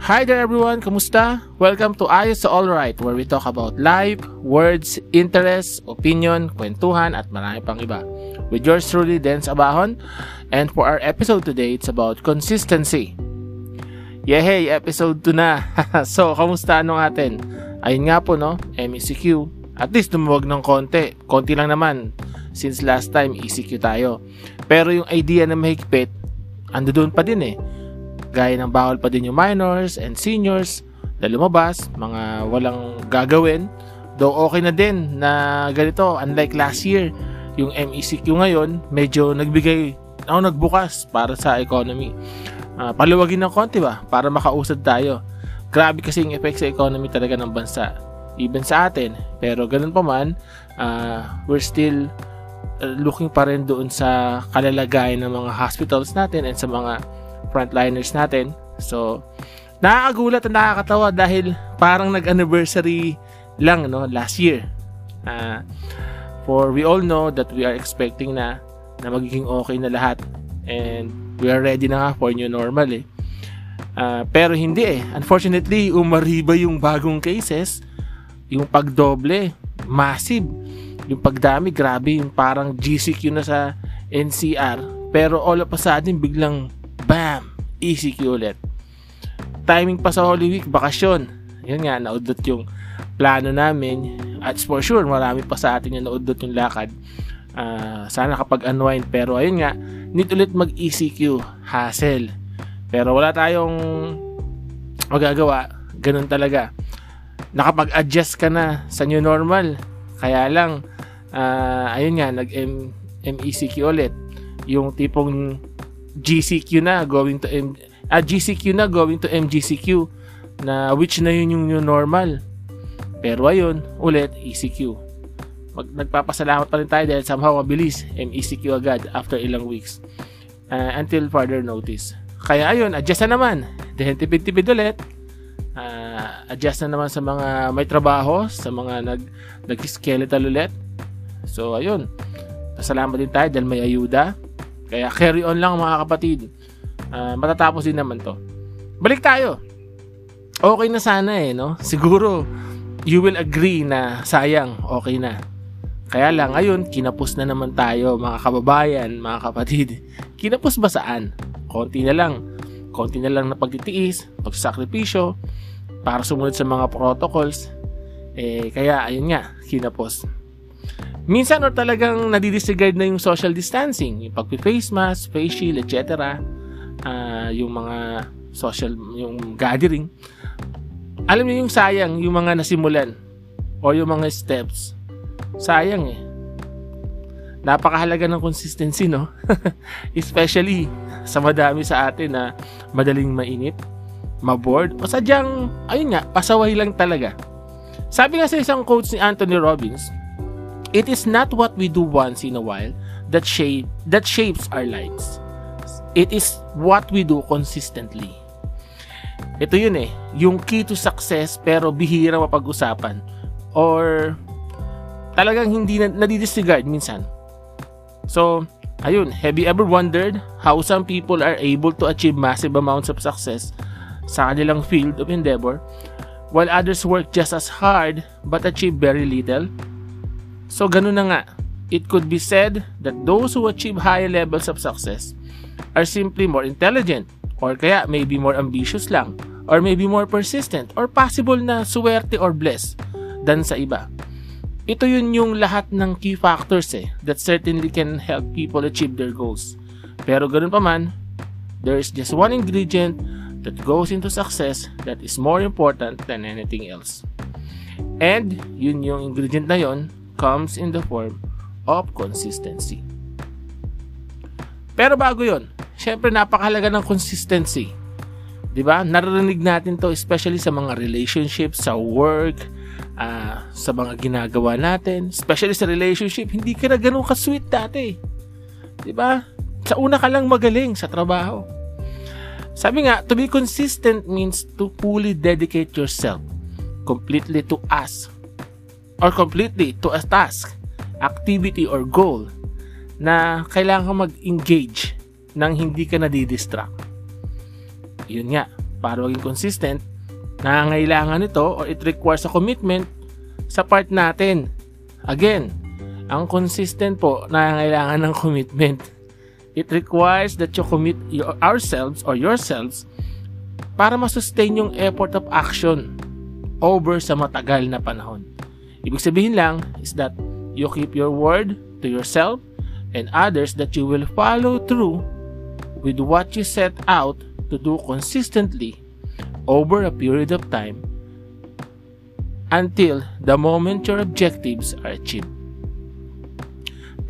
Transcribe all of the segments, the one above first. Hi there everyone! Kamusta? Welcome to Ayos sa All Right, where we talk about life, words, interests, opinion, kwentuhan at marami pang iba. With yours truly, Dens Abahon. And for our episode today, it's about consistency. Yehey! Episode 2 na! So, kamusta nung atin? Ayun nga po no, MECQ. At least dumawag ng konti. Konti lang naman. Since last time, ECQ tayo. Pero yung idea na mahigpit, ando doon pa din eh. Gaya ng bawal pa din yung minors and seniors na lumabas, mga walang gagawin. Though okay na din na ganito, unlike last year, yung MECQ ngayon, medyo nagbukas para sa economy. Paluwagin ng konti ba? Para makausad tayo. Grabe kasi yung effect sa economy talaga ng bansa. Even sa atin. Pero ganun pa man, we're still looking pa rin doon sa kalalagayan ng mga hospitals natin and sa mga frontliners natin. So, nakakagulat at nakakatawa dahil parang nag-anniversary lang no last year. For we all know that we are expecting na magiging okay na lahat and we are ready na for new normal eh. Pero hindi eh. Unfortunately, umariba yung bagong cases, yung pagdoble, massive. Yung pagdami, grabe, yung parang GCQ na sa NCR. Pero all of a sudden, biglang bam! ECQ ulit. Timing pa sa Holy Week, bakasyon. Yun nga, naudot yung plano namin. At for sure, marami pa sa atin yung naudot yung lakad. Sana kapag unwind. Pero ayun nga, need ulit mag-ECQ. Hassle. Pero wala tayong magagawa. Ganun talaga. Nakapag-adjust ka na sa new normal. Kaya lang, ayun nga, nag-MECQ ulit. Yung tipong GCQ na going to MGCQ na which na yun yung new normal. Pero ayun, ulit ECQ. Nagpapasalamat pa rin tayo dahil somehow mabilis MECQ agad after ilang weeks until further notice. Kaya ayun, adjust na naman. Then tipid-tipid ulit. Adjust na naman sa mga may trabaho, sa mga nag-skeletal ulit. So ayun, pasalamat din tayo dahil may ayuda. Kaya carry on lang mga kapatid. Matatapos din naman to. Balik tayo. Okay na sana eh, no? Siguro, you will agree na sayang, okay na. Kaya lang, ayun, kinapos na naman tayo mga kababayan, mga kapatid. Kinapos ba saan? Konti na lang. Konti na lang na pagtitiis, pagsakripisyo, para sumunod sa mga protocols. Kaya, ayun nga, kinapos. Minsan or talagang nadidisregard na yung social distancing, yung pag-face mask, face shield, etc. Yung mga social, yung gathering. Alam niyo yung sayang, yung mga nasimulan o yung mga steps. Sayang eh. Napakahalaga ng consistency, no? Especially sa madami sa atin na madaling mainip, maboard, o sadyang, ayun nga, pasaway lang talaga. Sabi nga sa isang quotes ni Anthony Robbins, "It is not what we do once in a while that shapes our lives. It is what we do consistently." Ito yun eh, yung key to success pero bihira mapag-usapan or talagang hindi nadidisregard minsan. So, ayun, have you ever wondered how some people are able to achieve massive amounts of success sa kanilang field of endeavor while others work just as hard but achieve very little? So, ganun na nga. It could be said that those who achieve higher levels of success are simply more intelligent or kaya maybe more ambitious lang or maybe more persistent or possible na swerte or blessed than sa iba. Ito yun yung lahat ng key factors eh that certainly can help people achieve their goals. Pero ganun pa man, there is just one ingredient that goes into success that is more important than anything else. And yun yung ingredient na yun comes in the form of consistency. Pero bago yun, syempre napakahalaga ng consistency. Diba? Naririnig natin to especially sa mga relationships, sa work, sa mga ginagawa natin. Especially sa relationship, hindi ka na ganun ka-sweet dati. Diba? Sa una ka lang magaling sa trabaho. Sabi nga, to be consistent means to fully dedicate yourself completely to us or completely to a task, activity, or goal na kailangan mag-engage nang hindi ka nadidistract. Yun nga, para maging consistent, nangangailangan ito or it requires a commitment sa part natin. Again, ang consistent po, nangangailangan ng commitment. It requires that you commit ourselves or yourselves para masustain yung effort of action over sa matagal na panahon. Ibig sabihin lang is that you keep your word to yourself and others that you will follow through with what you set out to do consistently over a period of time until the moment your objectives are achieved.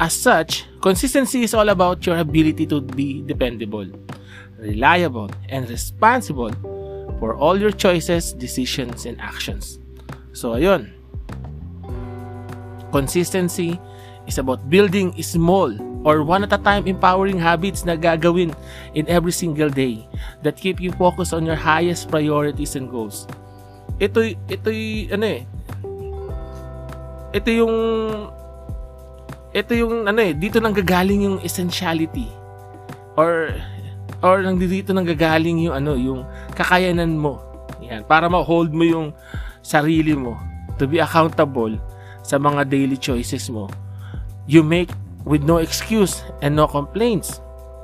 As such, consistency is all about your ability to be dependable, reliable, and responsible for all your choices, decisions, and actions. So, ayun. Consistency is about building small or one at a time empowering habits na gagawin in every single day that keep you focused on your highest priorities and goals. Dito nanggagaling yung essentiality or dito nanggagaling yung yung kakayanan mo. Yan, para ma-hold mo yung sarili mo to be accountable sa mga daily choices mo. You make with no excuse and no complaints,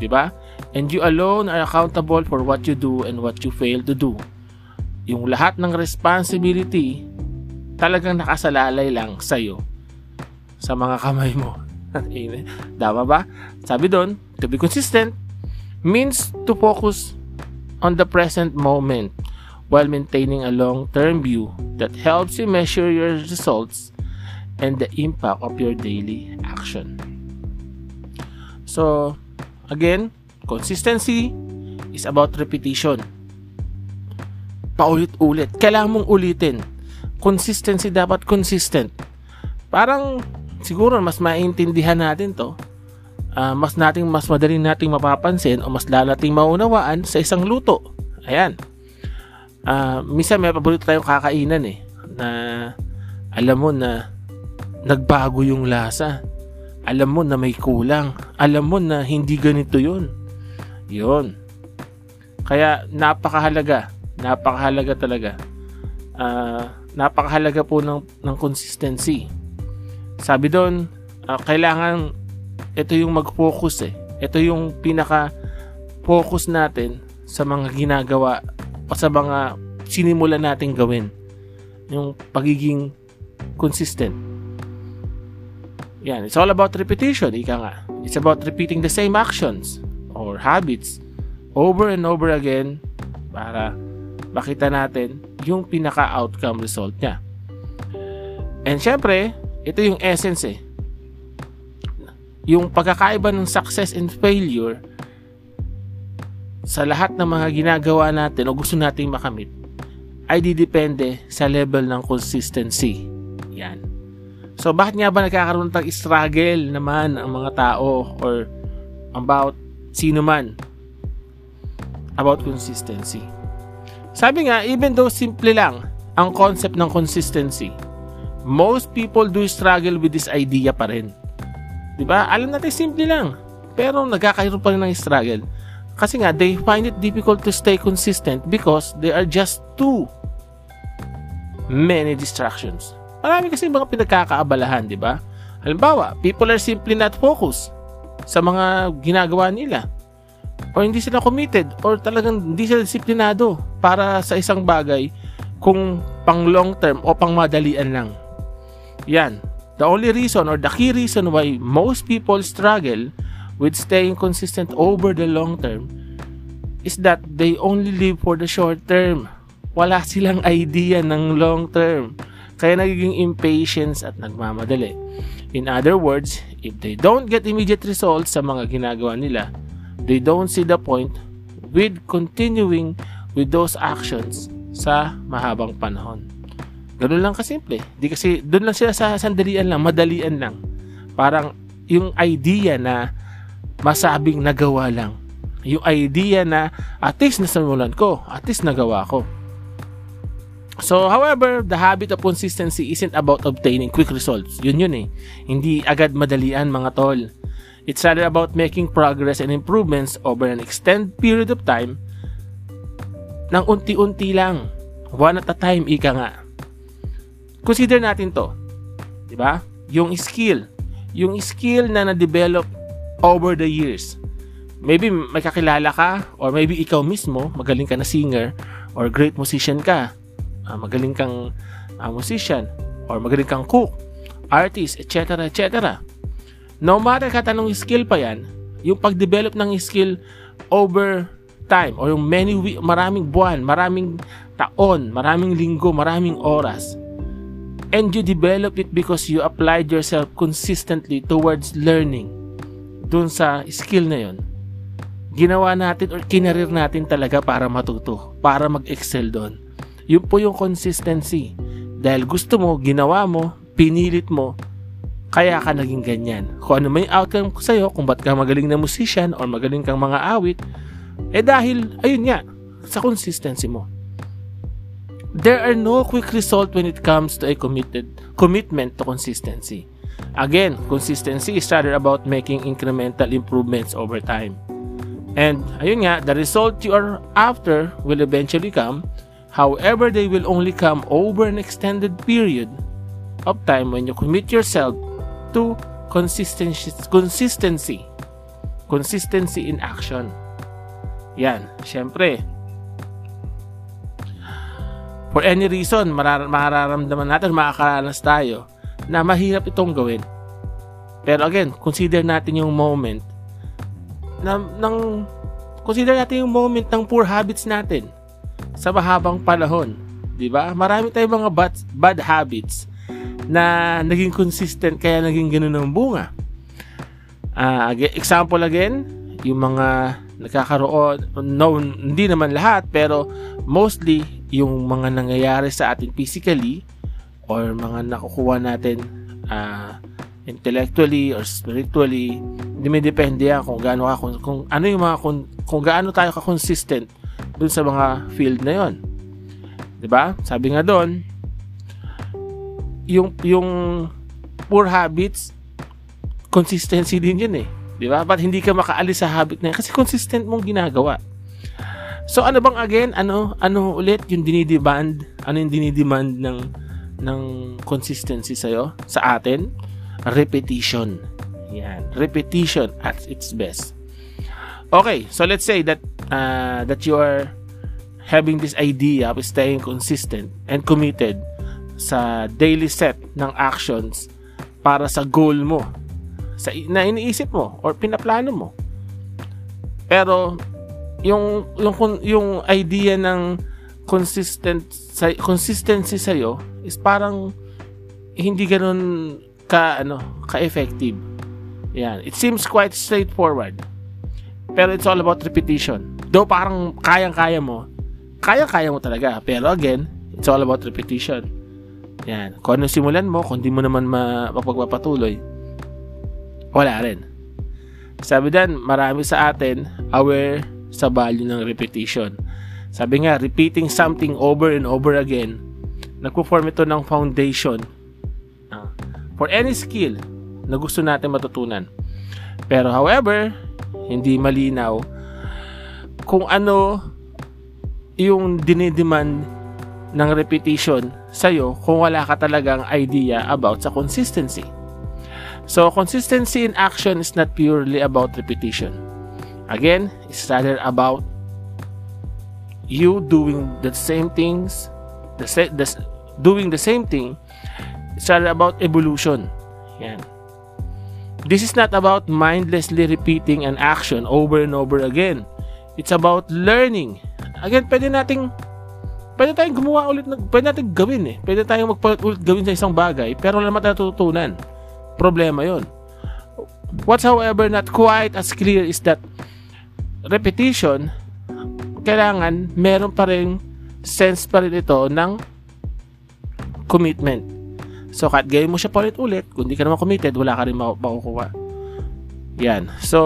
'di ba? And you alone are accountable for what you do and what you fail to do. Yung lahat ng responsibility talagang nakasalalay lang sa iyo, sa mga kamay mo. Amen. Tama ba? Sabi doon, to be consistent means to focus on the present moment while maintaining a long-term view that helps you measure your results and the impact of your daily action. So, again, consistency is about repetition. Paulit-ulit. Kailangan mong ulitin. Consistency dapat consistent. Parang siguro mas maiintindihan natin to, mas madaling nating mapapansin o mas lalating maunawaan sa isang luto. Ayan, minsan may paborito tayong kakainan na alam mo na nagbago yung lasa, alam mo na may kulang, alam mo na hindi ganito yun. Kaya napakahalaga talaga, napakahalaga po ng consistency. Sabi doon, kailangan ito yung mag-focus Ito yung pinaka-focus natin sa mga ginagawa o sa mga sinimulan natin gawin. Yung pagiging consistent. Yan, it's all about repetition, ika nga. It's about repeating the same actions or habits over and over again para makita natin yung pinaka-outcome result niya. And syempre, ito yung essence Yung pagkakaiba ng success and failure sa lahat ng mga ginagawa natin o gusto nating makamit ay didepende sa level ng consistency. Yan. So, bakit nga ba nagkakaroon ng struggle naman ang mga tao or about sino man about consistency? Sabi nga, even though simple lang ang concept ng consistency, most people do struggle with this idea pa rin. Diba? Alam natin, simple lang. Pero nagkakaroon pa rin ng struggle. Kasi nga, they find it difficult to stay consistent because there are just too many distractions. Marami kasi mga pinagkakaabalahan, diba? Halimbawa, people are simply not focused sa mga ginagawa nila. Or hindi sila committed. Or talagang hindi sila disiplinado para sa isang bagay kung pang long term o pang madalian lang. Yan. The only reason or the key reason why most people struggle with staying consistent over the long term is that they only live for the short term. Wala silang idea ng long term. Kaya nagiging impatience at nagmamadali. In other words, if they don't get immediate results sa mga ginagawa nila, they don't see the point with continuing with those actions sa mahabang panahon. Ganun lang kasimple. Di kasi doon lang sila sa sandalian lang, madalian lang. Parang yung idea na masabing nagawa lang. Yung idea na at least nasimulan ko, at least nagawa ko. So, however, the habit of consistency isn't about obtaining quick results. Yun. Hindi agad madalian, mga tol. It's rather about making progress and improvements over an extended period of time ng unti-unti lang. One at a time, ika nga. Consider natin to. Diba? Yung skill na na-develop over the years. Maybe may kakilala ka, or maybe ikaw mismo, magaling ka na singer, or great musician ka, magaling kang musician, or magaling kang cook, artist, etc. etc. No matter katanong skill pa yan, yung pag-develop ng skill over time, or yung many weeks, maraming buwan, maraming taon, maraming linggo, maraming oras, and you develop it because you applied yourself consistently towards learning dun sa skill na yon. Ginawa natin or kinarir natin talaga para matuto, para mag-excel doon. Yun po yung consistency. Dahil gusto mo, ginawa mo, pinilit mo, kaya ka naging ganyan. Kung ano may outcome sa'yo, kung ba't ka magaling na musician or magaling kang mga awit, dahil, ayun nga, sa consistency mo. There are no quick result when it comes to a commitment to consistency. Again, consistency is rather about making incremental improvements over time. And ayun nga, the result you are after will eventually come. However, they will only come over an extended period of time when you commit yourself to consistency in action. Yan, syempre. For any reason, mararamdaman natin, makakaranas tayo na mahirap itong gawin. Pero again, consider natin yung moment ng poor habits natin sa mahabang panahon, 'di ba? Marami tayong mga bad habits na naging consistent kaya naging ganoon ang bunga. Example again, yung mga hindi naman lahat, pero mostly yung mga nangyayari sa atin physically or mga nakukuha natin intellectually or spiritually, dumidepende yan kung gaano tayo ka-consistent dun sa mga field na yon. 'Di ba? Sabi nga doon, yung poor habits, consistency din 'yun eh. 'Di ba? Ba't hindi ka makaalis sa habit na yan? Kasi consistent mong ginagawa. So ano bang again, ano ulit yung dinidemand? Ano yung dinidemand ng consistency sa atin? Repetition. Yan. Repetition at its best. Okay, so let's say that you are having this idea of staying consistent and committed sa daily set ng actions para sa goal mo, na iniisip mo or pinaplano mo. Pero yung idea ng consistency sa iyo is parang hindi ganoon ka-effective. Yan. It seems quite straightforward. Pero it's all about repetition. Though parang kayang-kaya mo talaga. Pero again, it's all about repetition. Yan. Kung ano simulan mo, kung di mo naman mapagpapatuloy, wala rin. Sabi din, marami sa atin aware sa value ng repetition. Sabi nga, repeating something over and over again, nagpo-form ito ng foundation for any skill na gusto natin matutunan. Pero however, hindi malinaw kung ano yung dinidemand ng repetition sa'yo kung wala ka talagang idea about sa consistency. So, consistency in action is not purely about repetition. Again, it's rather about you doing the same thing. It's all about evolution. Yan. This is not about mindlessly repeating an action over and over again. It's about learning. Again, pwede tayong gumawa ulit, pwede natin gawin eh. Pwede tayong magpalit-ulit gawin sa isang bagay, pero wala naman tayong natutunan. Problema yon. What's however not quite as clear is that repetition, kailangan meron pa rin sense pa rin ito ng commitment. So, kahit gawin mo siya paulit-ulit, kung di ka naman committed, wala ka rin makukuha. Yan. So,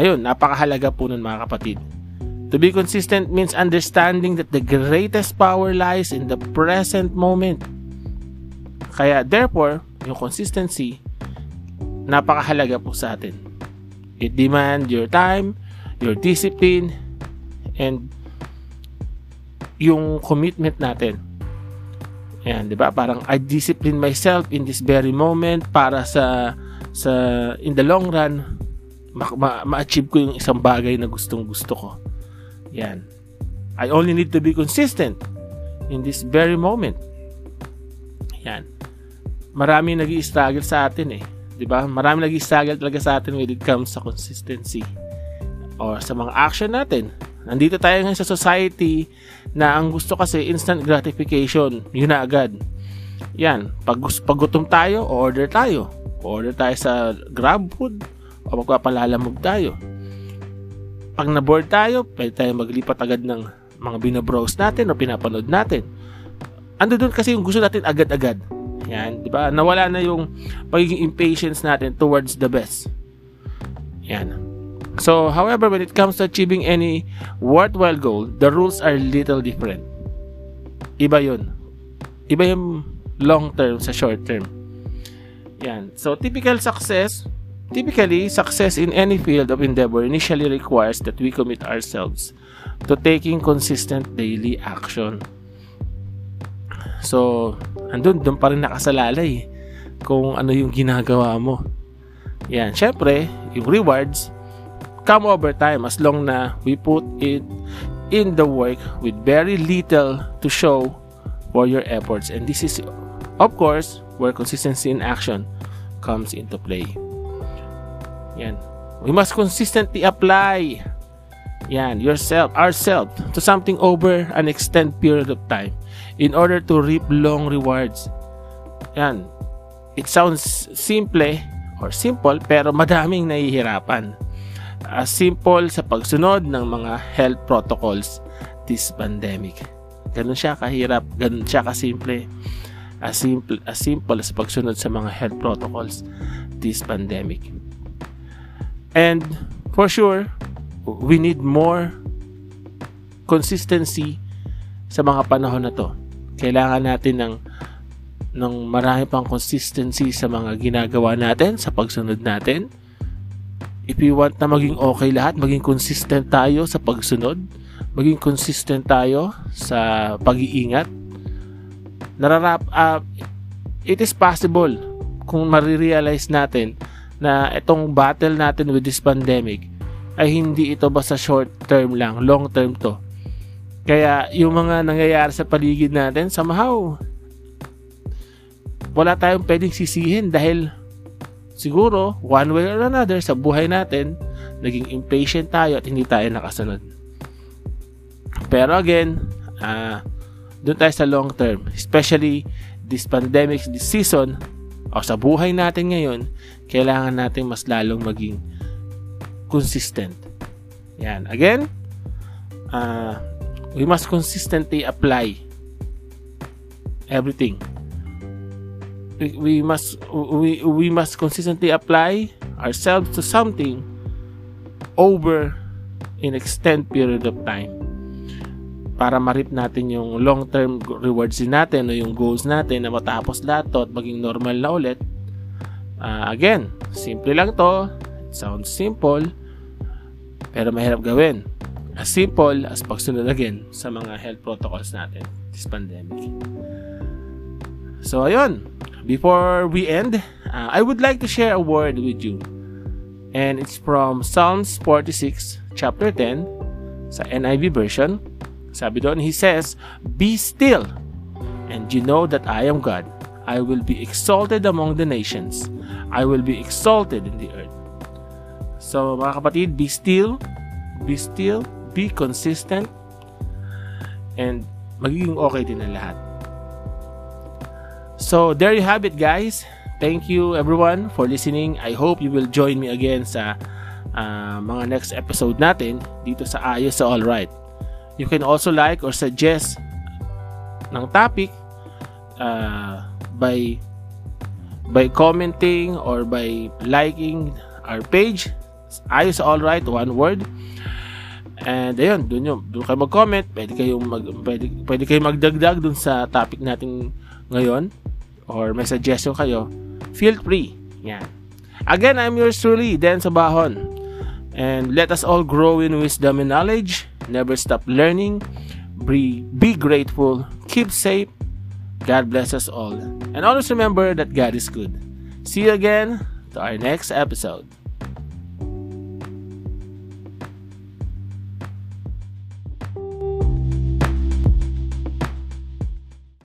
ayun, napakahalaga po nun mga kapatid. To be consistent means understanding that the greatest power lies in the present moment. Kaya, therefore, yung consistency, napakahalaga po sa atin. It demands your time, your discipline, and yung commitment natin. Ayan, di ba? Parang I discipline myself in this very moment para sa in the long run ma-achieve ko yung isang bagay na gustong-gusto ko. Ayan. I only need to be consistent in this very moment. Ayan. Marami nag-i-struggle sa atin eh. Diba? Marami nag-i-struggle talaga sa atin when it comes sa consistency or sa mga action natin. Nandito tayo ngayon sa society na ang gusto kasi instant gratification. Yun na agad. Yan. Pag gutom tayo, order tayo. Order tayo sa grab food o magpapalalamog tayo. Pag na-board tayo, pwede tayo maglipat agad ng mga binabrowse natin o pinapanood natin. Ando doon kasi yung gusto natin agad-agad. Yan, 'di ba? Nawala na yung pagiging impatience natin towards the best. Yan. So, however, when it comes to achieving any worthwhile goal, the rules are little different. Iba 'yun. Iba yung long term sa short term. Yan. So, typically, success in any field of endeavor initially requires that we commit ourselves to taking consistent daily action. So, doon pa rin nakasalalay kung ano yung ginagawa mo. Yan, syempre, yung rewards come over time as long na we put it in the work with very little to show for your efforts. And this is, of course, where consistency in action comes into play. Yan. We must consistently apply ourselves to something over an extended period of time in order to reap long rewards. Yan. It sounds simple pero madaming nahihirapan. Simple sa pagsunod ng mga health protocols this pandemic. Ganun siya kahirap, ganun siya kasimple. As simple sa pagsunod sa mga health protocols this pandemic. And for sure, we need more consistency sa mga panahon na to. Kailangan natin ng marami pang consistency sa mga ginagawa natin, sa pagsunod natin. If we want na maging okay lahat, maging consistent tayo sa pagsunod, maging consistent tayo sa pag-iingat. It is possible kung marirealize natin na itong battle natin with this pandemic ay hindi ito basta short term lang, long term to. Kaya yung mga nangyayari sa paligid natin, somehow wala tayong pwedeng sisihin dahil siguro one way or another sa buhay natin naging impatient tayo at hindi tayo nakasunod. Pero again, doon tayo sa long term, especially this pandemic, this season o sa buhay natin ngayon, kailangan natin mas lalong maging consistent. Yan. Again, we must consistently apply everything. We must consistently apply ourselves to something over an extended period of time para ma-reap natin yung long-term rewards natin o yung goals natin na matapos lahat to at maging normal na ulit. Again, simple lang to. It sounds simple. Pero mahirap gawin. As simple as pagsunod again sa mga health protocols natin this pandemic. So, ayun. Before we end, I would like to share a word with you. And it's from Psalms 46, chapter 10, sa NIV version. Sabi doon, he says, "Be still, and you know that I am God. I will be exalted among the nations. I will be exalted in the earth." So, mga kapatid, be still, be consistent, and magiging okay din ang lahat. So, there you have it, guys. Thank you, everyone, for listening. I hope you will join me again sa mga next episode natin dito sa Ayos sa All Right. You can also like or suggest ng topic by commenting or by liking our page. Ayos sa All Right, one word. And ayun, doon kayo mag-comment, pwede kayong magdagdag doon sa topic natin ngayon or may suggestion kayo, feel free. Yan. Again, I'm yours truly, Dens Abahon. And let us all grow in wisdom and knowledge, never stop learning, Be grateful. Keep safe. God bless us all. And always remember that God is good. See you again to our next episode.